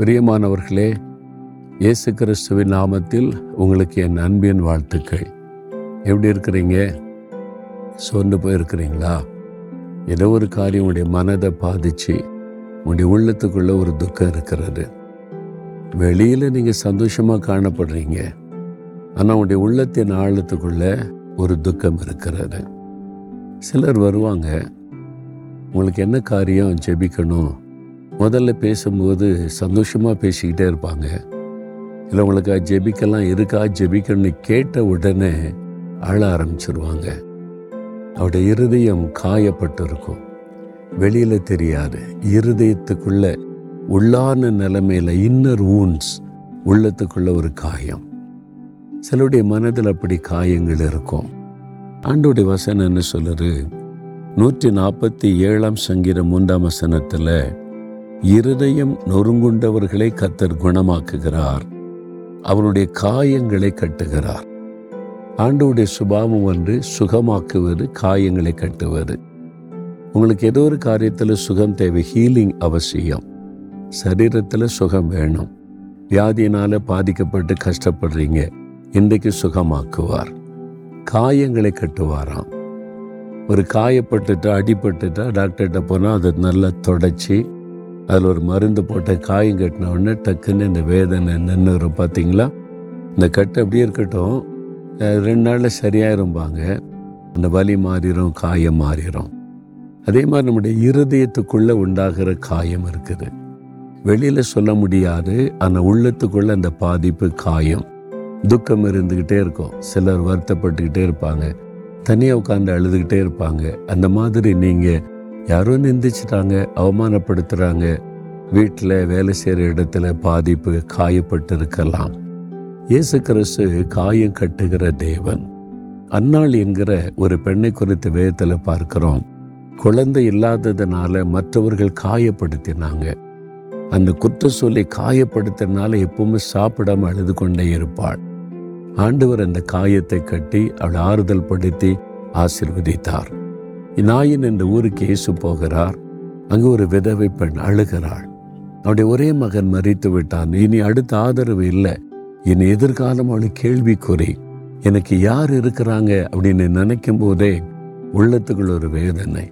பிரியமானவர்களே, இயேசு கிறிஸ்துவின் நாமத்தில் உங்களுக்கு என் அன்பின் வாழ்த்துக்கள். எப்படி இருக்கிறீங்க? சொர்ந்து போயிருக்கிறீங்களா? ஏதோ ஒரு காரியம் உங்களுடைய மனதை பாதிச்சு உங்களுடைய உள்ளத்துக்குள்ளே ஒரு துக்கம் இருக்கிறது. வெளியில் நீங்கள் சந்தோஷமாக காணப்படுறீங்க, ஆனால் உங்களுடைய உள்ளத்தின் ஆழத்துக்குள்ளே ஒரு துக்கம் இருக்கிறது. சிலர் வருவாங்க, உங்களுக்கு என்ன காரியம் ஜெபிக்கணும் முதல்ல பேசும்போது சந்தோஷமாக பேசிக்கிட்டே இருப்பாங்க. இல்லை உங்களுக்கு ஜெபிக்கலாம் இருக்கா ஜெபிக்கணும்னு கேட்ட உடனே அழ ஆரம்பிச்சிருவாங்க. அவருடைய இருதயம் காயப்பட்டு இருக்கும். வெளியில் தெரியாது, இருதயத்துக்குள்ளே உள்ளான நிலைமையில் இன்னர் வூண்ட்ஸ், உள்ளத்துக்குள்ளே ஒரு காயம். சிலருடைய மனதில் அப்படி காயங்கள் இருக்கும். ஆண்டோடைய வசனம் என்ன சொல்லுது? 147:3 இருதயம் நொறுங்குண்டவர்களை கர்த்தர் குணமாக்குகிறார், அவருடைய காயங்களை கட்டுகிறார். ஆண்டவருடைய சுபாவம் ஒன்று, சுகமாக்குவது, காயங்களை கட்டுவது. உங்களுக்கு ஏதோ ஒரு காரியத்தில் சுகம் தேவை, ஹீலிங் அவசியம். சரீரத்தில் சுகம் வேணும். வியாதியினால் பாதிக்கப்பட்டு கஷ்டப்படுறீங்க, இன்றைக்கு சுகமாக்குவார், காயங்களை கட்டுவாராம். ஒரு காயப்பட்டுட்டா அடிபட்டுட்டா டாக்டர்கிட்ட போனால் அதை நல்லா தொடச்சி அதில் ஒரு மருந்து போட்ட காயம் கட்டின உடனே டக்குன்னு இந்த வேதனை நின்று வரும். பார்த்தீங்களா? இந்த கட்டு அப்படியே இருக்கட்டும், 2 நாளில் சரியாயிரும்பாங்க. அந்த வலி மாறிடும், காயம் மாறிடும். அதே மாதிரி நம்முடைய இருதயத்துக்குள்ளே உண்டாகிற காயம் இருக்குது. வெளியில் சொல்ல முடியாது, ஆனால் உள்ளத்துக்குள்ளே அந்த பாதிப்பு, காயம், துக்கம் இருந்துக்கிட்டே இருக்கும். சிலர் வருத்தப்பட்டுக்கிட்டே இருப்பாங்க, தனியாக உட்காந்து அழுதுகிட்டே இருப்பாங்க. அந்த மாதிரி நீங்கள் யாரோ நிந்திச்சிட்டாங்க, அவமானப்படுத்துகிறாங்க, வீட்டில் வேலை செய்கிற இடத்துல பாதிப்பு, காயப்பட்டு இருக்கலாம். இயேசு கிறிஸ்து காயம் கட்டுகிற தேவன். அன்னாள் என்கிற ஒரு பெண்ணை குறித்து வேதத்தில் பார்க்கிறோம். குழந்தை இல்லாததுனால மற்றவர்கள் காயப்படுத்தினாங்க. அந்த குற்ற சொல்லி காயப்படுத்தினால எப்பவுமே சாப்பிடாம அழுது கொண்டே இருப்பாள். ஆண்டவர் அந்த காயத்தை கட்டி அவள் ஆறுதல் படுத்தி ஆசீர்வதித்தார். நாயின் என்ற ஊருக்கு இயேசு போகிறார். அங்கு ஒரு விதவை பெண் அழுகிறாள். அவருடைய ஒரே மகன் மறித்து விட்டான், இனி அடுத்த ஆதரவு இல்லை, இனி எதிர்காலம் அவளை கேள்விக்குறி, எனக்கு யார் இருக்கிறாங்க அப்படின்னு நினைக்கும் போதே உள்ளத்துக்குள்ள ஒரு வேதனை.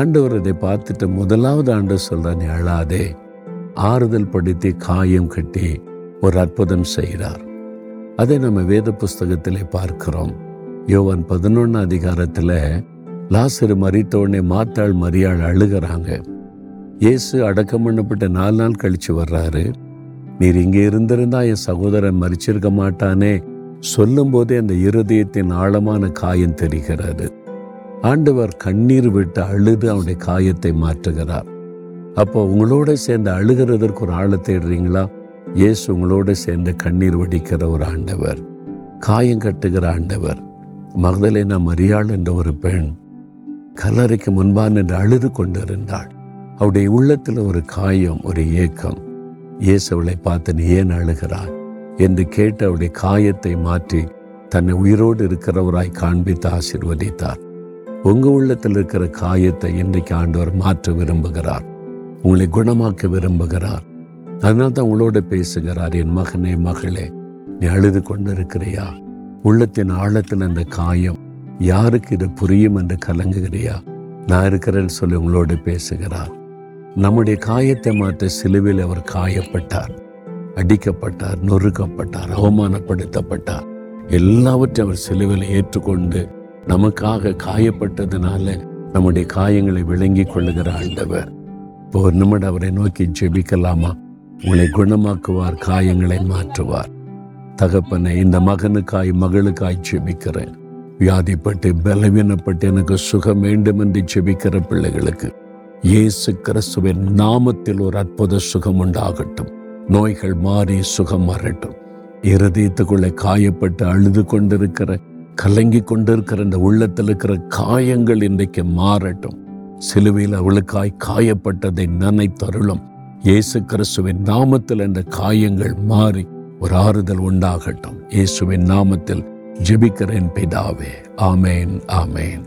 ஆண்டவர் அதை பார்த்துட்டு முதலாவது ஆண்டவர் சொல்றார், நீ அழாதே, ஆறுதல் படுத்தி காயம் கட்டி ஒரு அற்புதம் செய்கிறார். அதை நம்ம வேத புஸ்தகத்திலே பார்க்கிறோம். யோவான் 11 லாசரு மறித்தோடனே மாத்தாள் மரியாள் அழுகிறாங்க. இயேசு அடக்கம் பண்ணப்பட்ட 4 நாள் கழிச்சு வர்றாரு. நீர் இங்கே இருந்திருந்தா என் சகோதரன் மறிச்சிருக்க மாட்டானே சொல்லும் போதே அந்த இருதயத்தின் ஆழமான காயம் தெரிகிறது. ஆண்டவர் கண்ணீர் விட்டு அழுது அவனுடைய காயத்தை மாற்றுகிறார். அப்போ உங்களோட சேர்ந்து அழுகிறதற்கு ஒரு ஆளை தேடுறீங்களா? இயேசு உங்களோட சேர்ந்து கண்ணீர் வடிக்கிற ஒரு ஆண்டவர், காயம் கட்டுகிற ஆண்டவர். மகதலேனா மரியாள் என்ற ஒரு பெண் கல்லறைக்கு முன்பான் என்று அழுது கொண்டிருந்தாள். அவருடைய உள்ளத்தில் ஒரு காயம், ஒரு ஏக்கம். இயேசுவை பார்த்து நீ ஏன் அழுகிறாய் என்று கேட்டு அவருடைய காயத்தை மாற்றி தன்னை உயிரோடு இருக்கிறவராய் காண்பித்து ஆசீர்வதித்தார். உங்கள் உள்ளத்தில் இருக்கிற காயத்தை இன்றைக்கு ஆண்டவர் மாற்ற விரும்புகிறார், உங்களை குணமாக்க விரும்புகிறார். அதனால தான் உங்களோட பேசுகிறார், என் மகனே மகளே, நீ அழுது கொண்டிருக்கிறியா? உள்ளத்தின் ஆழத்தில் அந்த காயம், யாருக்கு இது புரியும் என்று கலங்குகிறியா? நான் இருக்கிறேன்னு சொல்லி உங்களோடு பேசுகிறார். நம்முடைய காயத்தை மாற்ற சிலுவையில் அவர் காயப்பட்டார், அடிக்கப்பட்டார், நொறுக்கப்பட்டார், அவமானப்படுத்தப்பட்டார். எல்லாவற்றையும் அவர் சிலுவையில் ஏற்றுக்கொண்டு நமக்காக காயப்பட்டதுனால நம்முடைய காயங்களை விளங்கி கொள்ளுகிற ஆண்டவர். இப்போ ஒரு நிமிடம் அவரை நோக்கி ஜெபிக்கலாமா? உங்களை குணமாக்குவார், காயங்களை மாற்றுவார். தகப்பனை, இந்த மகனுக்காய் மகளுக்காய் ஜெபிக்கிறேன். வியாதிப்பட்டு பலவீனப்பட்டு எனக்கு சுகம் வேண்டும் என்று ஜெபிக்கிற பிள்ளைகளுக்கு இயேசு கிறிஸ்துவின் நாமத்தில் ஒரு அற்புத சுகம் உண்டாகட்டும். நோய்கள் மாறி சுகம் மாறட்டும். இருதயத்துக்குள்ளே காயப்பட்டு அழுது கொண்டிருக்கிற, கலங்கி கொண்டிருக்கிற இந்த உள்ளத்தில் இருக்கிற காயங்கள் இன்றைக்கு மாறட்டும். சிலுவையில் அவளுக்காய் காயப்பட்டதை நினைத்தருளும். இயேசு கிறிஸ்துவின் நாமத்தில் இந்த காயங்கள் மாறி ஒரு ஆறுதல் உண்டாகட்டும். இயேசுவின் நாமத்தில் ஜெபிக்கிறேன் பிதாவே. ஆமேன், ஆமேன்.